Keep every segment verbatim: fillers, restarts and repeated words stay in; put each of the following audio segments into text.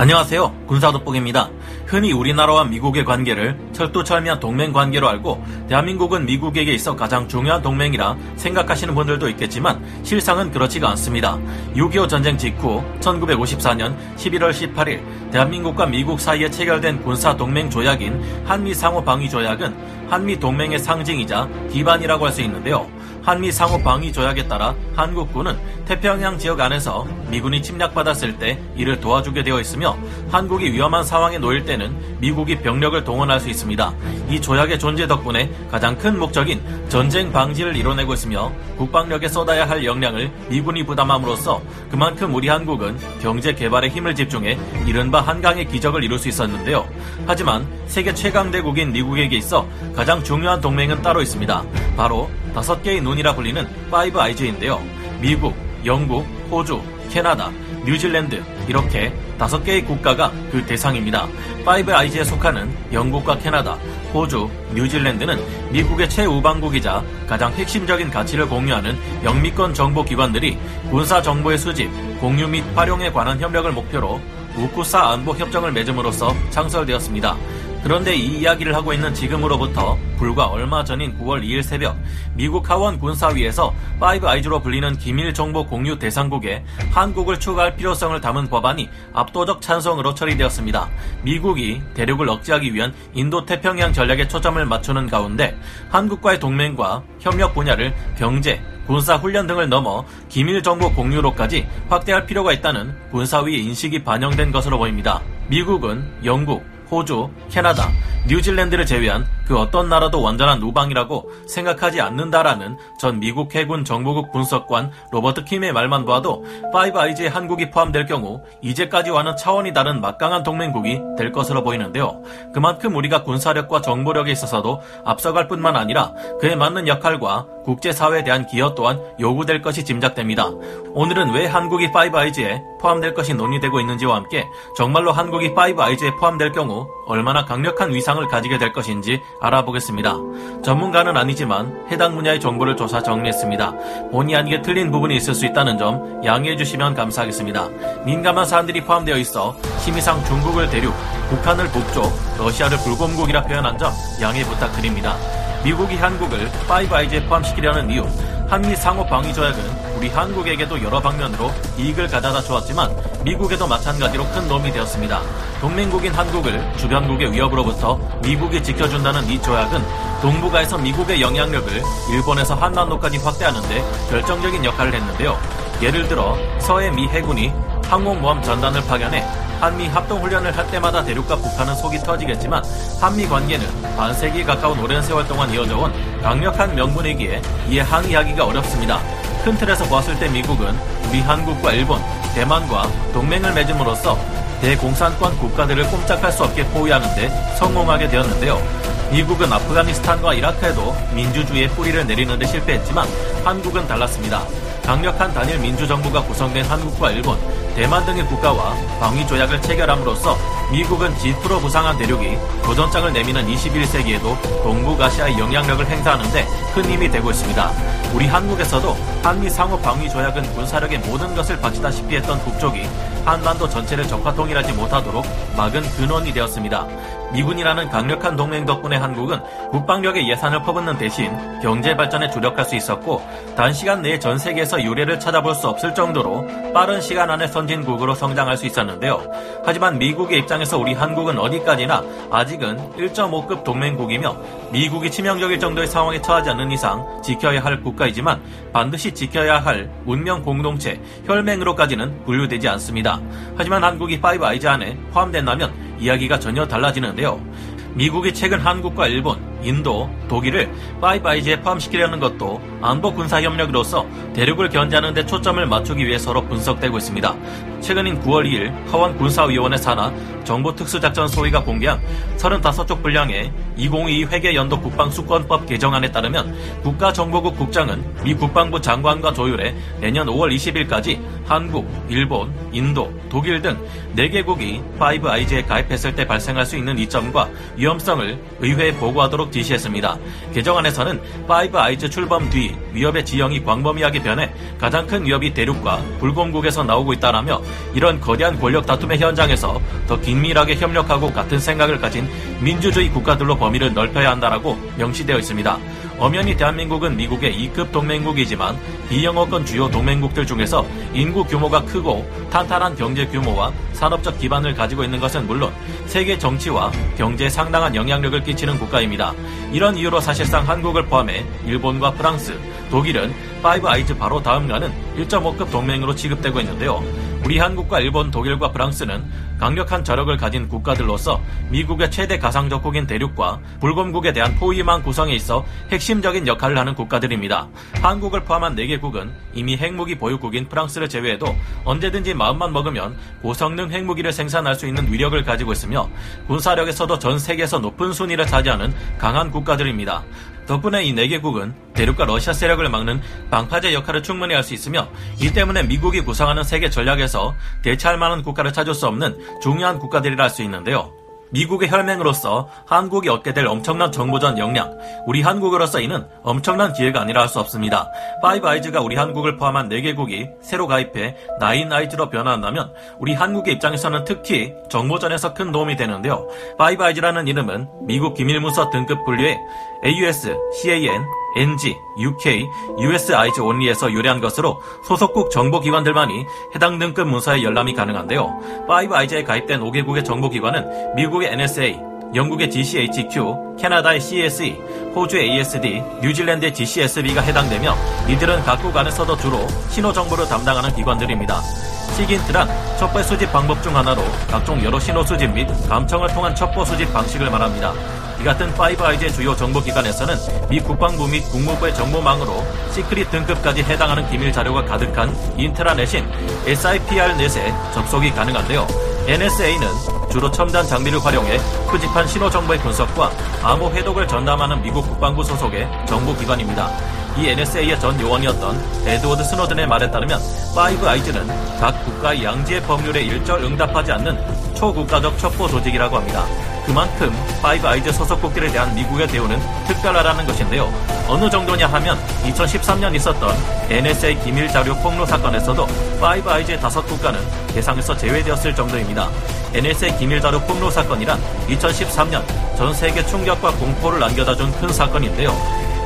안녕하세요. 군사돋보기입니다. 흔히 우리나라와 미국의 관계를 철두철미한 동맹관계로 알고 대한민국은 미국에게 있어 가장 중요한 동맹이라 생각하시는 분들도 있겠지만 실상은 그렇지가 않습니다. 육이오 전쟁 직후 천구백오십사년 십일월 십팔일 대한민국과 미국 사이에 체결된 군사동맹 조약인 한미상호방위조약은 한미동맹의 상징이자 기반이라고 할 수 있는데요. 한미상호방위조약에 따라 한국군은 태평양 지역 안에서 미군이 침략받았을 때 이를 도와주게 되어 있으며 한국이 위험한 상황에 놓일 때는 미국이 병력을 동원할 수 있습니다. 이 조약의 존재 덕분에 가장 큰 목적인 전쟁 방지를 이뤄내고 있으며 국방력에 쏟아야 할 역량을 미군이 부담함으로써 그만큼 우리 한국은 경제 개발에 힘을 집중해 이른바 한강의 기적을 이룰 수 있었는데요. 하지만 세계 최강대국인 미국에게 있어 가장 중요한 동맹은 따로 있습니다. 바로 다섯 개의 눈이라 불리는 파이브 아이즈인데요. 미국, 영국, 호주, 캐나다, 뉴질랜드 이렇게 다섯 개의 국가가 그 대상입니다. 파이브 아이즈에 속하는 영국과 캐나다, 호주, 뉴질랜드는 미국의 최우방국이자 가장 핵심적인 가치를 공유하는 영미권 정보기관들이 군사정보의 수집, 공유 및 활용에 관한 협력을 목표로 우쿠사 안보 협정을 맺음으로써 창설되었습니다. 그런데 이 이야기를 하고 있는 지금으로부터 불과 얼마 전인 구월 이일 새벽 미국 하원 군사위에서 파이브 아이즈로 불리는 기밀정보 공유 대상국에 한국을 추가할 필요성을 담은 법안이 압도적 찬성으로 처리되었습니다. 미국이 대륙을 억제하기 위한 인도태평양 전략에 초점을 맞추는 가운데 한국과의 동맹과 협력 분야를 경제, 군사훈련 등을 넘어 기밀정보 공유로까지 확대할 필요가 있다는 군사위의 인식이 반영된 것으로 보입니다. 미국은 영국, 호주, 캐나다, 뉴질랜드를 제외한 그 어떤 나라도 완전한 우방이라고 생각하지 않는다라는 전 미국 해군 정보국 분석관 로버트 킴의 말만 봐도 파이브 아이즈에 한국이 포함될 경우 이제까지와는 차원이 다른 막강한 동맹국이 될 것으로 보이는데요. 그만큼 우리가 군사력과 정보력에 있어서도 앞서갈 뿐만 아니라 그에 맞는 역할과 국제사회에 대한 기여 또한 요구될 것이 짐작됩니다. 오늘은 왜 한국이 파이브 아이즈에 포함될 것이 논의되고 있는지와 함께 정말로 한국이 파이브 아이즈에 포함될 경우 얼마나 강력한 위상을 가지게 될 것인지 알아보겠습니다. 전문가는 아니지만 해당 분야의 정보를 조사 정리했습니다. 본의 아니게 틀린 부분이 있을 수 있다는 점 양해해 주시면 감사하겠습니다. 민감한 사안들이 포함되어 있어 심의상 중국을 대륙, 북한을 북쪽, 러시아를 불곰국이라 표현한 점 양해 부탁드립니다. 미국이 한국을 파이브 아이즈에 포함시키려는 이유, 한미 상호 방위 조약은 우리 한국에게도 여러 방면으로 이익을 가져다 주었지만 미국에도 마찬가지로 큰 도움이 되었습니다. 동맹국인 한국을 주변국의 위협으로부터 미국이 지켜준다는 이 조약은 동북아에서 미국의 영향력을 일본에서 한반도까지 확대하는 데 결정적인 역할을 했는데요. 예를 들어 서해 미 해군이 항공모함 전단을 파견해 한미 합동훈련을 할 때마다 대륙과 북한은 속이 터지겠지만 한미 관계는 반세기 가까운 오랜 세월 동안 이어져온 강력한 명분이기에 이에 항의하기가 어렵습니다. 큰 틀에서 보았을 때 미국은 우리 한국과 일본, 대만과 동맹을 맺음으로써 대공산권 국가들을 꼼짝할 수 없게 보호하는 데 성공하게 되었는데요. 미국은 아프가니스탄과 이라크에도 민주주의의 뿌리를 내리는 데 실패했지만 한국은 달랐습니다. 강력한 단일 민주정부가 구성된 한국과 일본, 대만 등의 국가와 방위조약을 체결함으로써 미국은 지 퍼센트로 부상한 대륙이 도전장을 내미는 이십일 세기에도 동북아시아의 영향력을 행사하는 데 큰 힘이 되고 있습니다. 우리 한국에서도 한미상호방위조약은 군사력의 모든 것을 바치다시피 했던 북쪽이 한반도 전체를 적화통일하지 못하도록 막은 근원이 되었습니다. 미군이라는 강력한 동맹 덕분에 한국은 국방력의 예산을 퍼붓는 대신 경제 발전에 주력할 수 있었고 단시간 내에 전 세계에서 유례를 찾아볼 수 없을 정도로 빠른 시간 안에 선진국으로 성장할 수 있었는데요. 하지만 미국의 입장에서 우리 한국은 어디까지나 아직은 일 점 오급 동맹국이며 미국이 치명적일 정도의 상황에 처하지 않는 이상 지켜야 할 국가이지만 반드시 지켜야 할 운명 공동체, 혈맹으로까지는 분류되지 않습니다. 하지만 한국이 파이브 아이즈 안에 포함된다면 이야기가 전혀 달라지는데요. 미국이 최근 한국과 일본, 인도, 독일을 파이브 아이즈에 포함시키려는 것도 안보 군사 협력으로서 대륙을 견제하는 데 초점을 맞추기 위해 서로 분석되고 있습니다. 최근인 구월 이일 하원 군사위원회 산하 정보특수작전 소위가 공개한 서른다섯 쪽 분량의 이천이십이 회계연도 국방수권법 개정안에 따르면 국가정보국 국장은 미 국방부 장관과 조율해 내년 오월 이십일까지 한국, 일본, 인도, 독일 등 네 개국이 파이브 아이즈에 가입했을 때 발생할 수 있는 이점과 위험성을 의회에 보고하도록 지시했습니다. 개정안에서는 파이브 아이즈 출범 뒤 위협의 지형이 광범위하게 변해 가장 큰 위협이 대륙과 불공국에서 나오고 있다라며 이런 거대한 권력 다툼의 현장에서 더 긴밀하게 협력하고 같은 생각을 가진 민주주의 국가들로 범위를 넓혀야 한다라고 명시되어 있습니다. 엄연히 대한민국은 미국의 이급 동맹국이지만 비영어권 주요 동맹국들 중에서 인구 규모가 크고 탄탄한 경제 규모와 산업적 기반을 가지고 있는 것은 물론 세계 정치와 경제에 상당한 영향력을 끼치는 국가입니다. 이런 이유로 사실상 한국을 포함해 일본과 프랑스, 독일은 파이브 아이즈 바로 다음가는 일점오급 동맹으로 취급되고 있는데요. 우리 한국과 일본, 독일과 프랑스는 강력한 저력을 가진 국가들로서 미국의 최대 가상적국인 대륙과 불공국에 대한 포위망 구성에 있어 핵심적인 역할을 하는 국가들입니다. 한국을 포함한 네 개국은 이미 핵무기 보유국인 프랑스를 제외해도 언제든지 마음만 먹으면 고성능 핵무기를 생산할 수 있는 위력을 가지고 있으며 군사력에서도 전 세계에서 높은 순위를 차지하는 강한 국가들입니다. 덕분에 이 네 개국은 대륙과 러시아 세력을 막는 방파제 역할을 충분히 할 수 있으며 이 때문에 미국이 구성하는 세계 전략에서 대체할 만한 국가를 찾을 수 없는 중요한 국가들이라 할 수 있는데요. 미국의 혈맹으로서 한국이 얻게 될 엄청난 정보전 역량, 우리 한국으로서 이는 엄청난 기회가 아니라 할 수 없습니다. 파이브 아이즈가 우리 한국을 포함한 네 개국이 새로 가입해 나인 아이즈로 변화한다면 우리 한국의 입장에서는 특히 정보전에서 큰 도움이 되는데요. 파이브 아이즈라는 이름은 미국 기밀문서 등급 분류에 에이유에스, 씨에이엔, 엔지, 유케이, 유에스 아이즈 온리에서 유래한 것으로 소속국 정보기관들만이 해당 등급 문서에 열람이 가능한데요. 파이브 아이즈에 가입된 다섯 개국의 정보기관은 미국의 엔에스에이, 영국의 지씨에이치큐, 캐나다의 씨에스이, 호주의 에이에스디, 뉴질랜드의 지씨에스비가 해당되며 이들은 각국 안에서도 주로 신호정보를 담당하는 기관들입니다. 시긴트란 첩보 수집 방법 중 하나로 각종 여러 신호 수집 및 감청을 통한 첩보 수집 방식을 말합니다. 이 같은 파이브 아이즈의 주요 정보기관에서는 미 국방부 및 국무부의 정보망으로 시크릿 등급까지 해당하는 기밀 자료가 가득한 인트라넷인 에스아이피알넷에 접속이 가능한데요. 엔에스에이는 주로 첨단 장비를 활용해 수집한 신호 정보의 분석과 암호 해독을 전담하는 미국 국방부 소속의 정보기관입니다. 이 엔에스에이의 전 요원이었던 에드워드 스노든의 말에 따르면 파이브 아이즈는 각 국가의 양지의 법률에 일절 응답하지 않는 초국가적 첩보 조직이라고 합니다. 그만큼 파이브 아이즈 소속국들에 대한 미국의 대우는 특별하다는 것인데요. 어느 정도냐 하면 이천십삼 년 있었던 엔에스에이 기밀 자료 폭로 사건에서도 파이브 아이즈의 다섯 국가는 대상에서 제외되었을 정도입니다. 엔에스에이 기밀 자료 폭로 사건이란 이천십삼 년 전 세계 충격과 공포를 안겨다준 큰 사건인데요.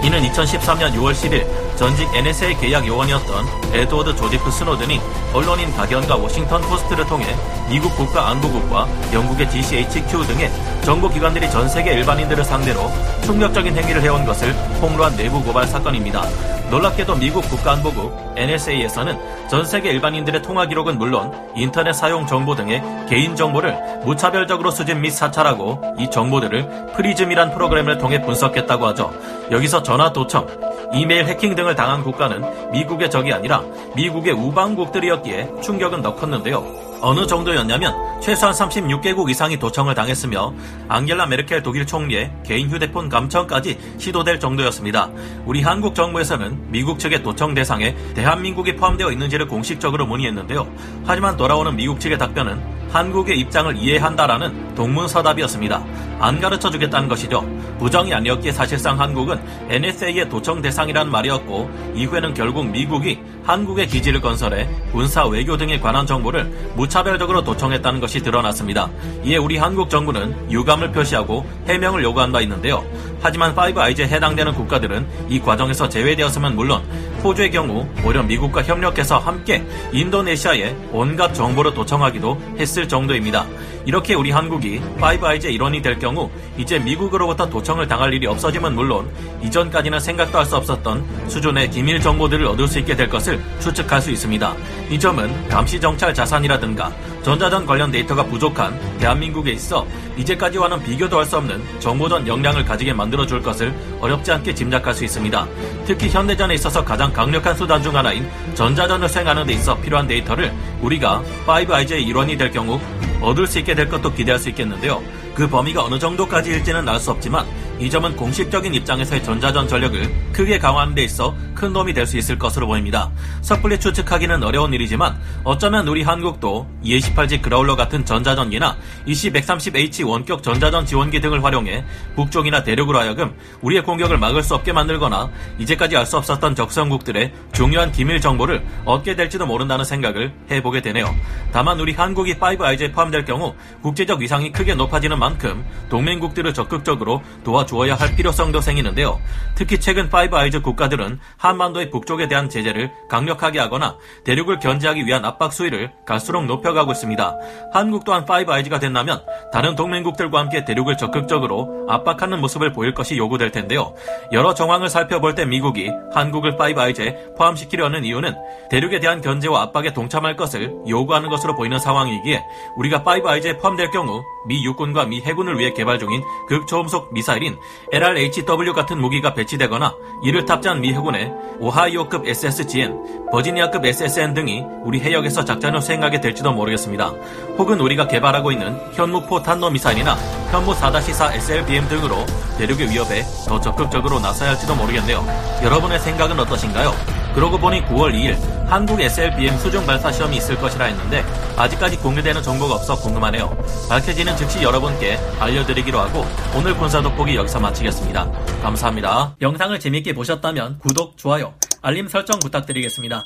이는 이천십삼 년 유월 십일 전직 엔에스에이 계약 요원이었던 에드워드 조지프 스노든이 언론인 가디언과 워싱턴 포스트를 통해 미국 국가 안보국과 영국의 지씨에이치큐 등의 정보기관들이 전세계 일반인들을 상대로 충격적인 행위를 해온 것을 폭로한 내부 고발 사건입니다. 놀랍게도 미국 국가안보국 엔에스에이에서는 전세계 일반인들의 통화기록은 물론 인터넷 사용 정보 등의 개인정보를 무차별적으로 수집 및 사찰하고 이 정보들을 프리즘이란 프로그램을 통해 분석했다고 하죠. 여기서 전화 도청, 이메일 해킹 등을 당한 국가는 미국의 적이 아니라 미국의 우방국들이었기에 충격은 더 컸는데요. 어느 정도였냐면 최소한 삼십육 개국 이상이 도청을 당했으며 앙겔라 메르켈 독일 총리의 개인 휴대폰 감청까지 시도될 정도였습니다. 우리 한국 정부에서는 미국 측의 도청 대상에 대한민국이 포함되어 있는지를 공식적으로 문의했는데요. 하지만 돌아오는 미국 측의 답변은 한국의 입장을 이해한다라는 동문서답이었습니다. 안 가르쳐주겠다는 것이죠. 부정이 아니었기에 사실상 한국은 엔에스에이의 도청 대상이라는 말이었고 이후에는 결국 미국이 한국의 기지를 건설해 군사 외교 등에 관한 정보를 무차별적으로 도청했다는 것이 드러났습니다. 이에 우리 한국 정부는 유감을 표시하고 해명을 요구한 바 있는데요. 하지만 파이브 아이즈에 해당되는 국가들은 이 과정에서 제외되었으면 물론 호주의 경우 오히려 미국과 협력해서 함께 인도네시아의 온갖 정보를 도청하기도 했을 정도입니다. 이렇게 우리 한국이 파이브 아이즈의 일원이 될 경우 이제 미국으로부터 도청을 당할 일이 없어지면 물론 이전까지는 생각도 할 수 없었던 수준의 기밀 정보들을 얻을 수 있게 될 것을 추측할 수 있습니다. 이 점은 감시정찰 자산이라든가 전자전 관련 데이터가 부족한 대한민국에 있어 이제까지와는 비교도 할 수 없는 정보전 역량을 가지게 만들어줄 것을 어렵지 않게 짐작할 수 있습니다. 특히 현대전에 있어서 가장 강력한 수단 중 하나인 전자전을 수행하는 데 있어 필요한 데이터를 우리가 파이브 아이즈의 일원이 될 경우 얻을 수 있게 될 것도 기대할 수 있겠는데요. 그 범위가 어느 정도까지일지는 알 수 없지만 이 점은 공식적인 입장에서의 전자전 전력을 크게 강화하는 데 있어 큰 도움이 될 수 있을 것으로 보입니다. 섣불리 추측하기는 어려운 일이지만 어쩌면 우리 한국도 이에이 십팔 지 그라울러 같은 전자전기나 이씨 백삼십 에이치 원격 전자전 지원기 등을 활용해 북쪽이나 대륙으로 하여금 우리의 공격을 막을 수 없게 만들거나 이제까지 알 수 없었던 적성국들의 중요한 기밀 정보를 얻게 될지도 모른다는 생각을 해보게 되네요. 다만 우리 한국이 파이브 아이즈에 포함될 경우 국제적 위상이 크게 높아지는 만큼 동맹국들을 적극적으로 도와주어야 할 필요성도 생기는데요. 특히 최근 파이브 아이즈 국가들은 한반도의 북쪽에 대한 제재를 강력하게 하거나 대륙을 견제하기 위한 압박 수위를 갈수록 높여가고 있습니다. 한국 또한 파이브 아이즈가 된다면 다른 동맹국들과 함께 대륙을 적극적으로 압박하는 모습을 보일 것이 요구될 텐데요. 여러 정황을 살펴볼 때 미국이 한국을 파이브 아이즈에 포함시키려는 이유는 대륙에 대한 견제와 압박에 동참할 것을 요구하는 것으로 보이는 상황이기에 우리가 파이브 아이즈에 포함될 경우 미 육군과 미 해군을 위해 개발 중인 극초음속 미사일인 엘알에이치더블유 같은 무기가 배치되거나 이를 탑재한 미 해군의 오하이오급 에스에스지엔, 버지니아급 에스에스엔 등이 우리 해역에서 작전을 수행하게 될지도 모르겠습니다. 혹은 우리가 개발하고 있는 현무 포 탄도 미사일이나 현무 포 사십사 에스엘비엠 등으로 대륙의 위협에 더 적극적으로 나서야 할지도 모르겠네요. 여러분의 생각은 어떠신가요? 그러고 보니 구월 이일 한국 에스엘비엠 수중 발사 시험이 있을 것이라 했는데 아직까지 공개되는 정보가 없어 궁금하네요. 밝혀지는 즉시 여러분께 알려드리기로 하고 오늘 군사돋보기 여기서 마치겠습니다. 감사합니다. 영상을 재밌게 보셨다면 구독, 좋아요, 알림 설정 부탁드리겠습니다.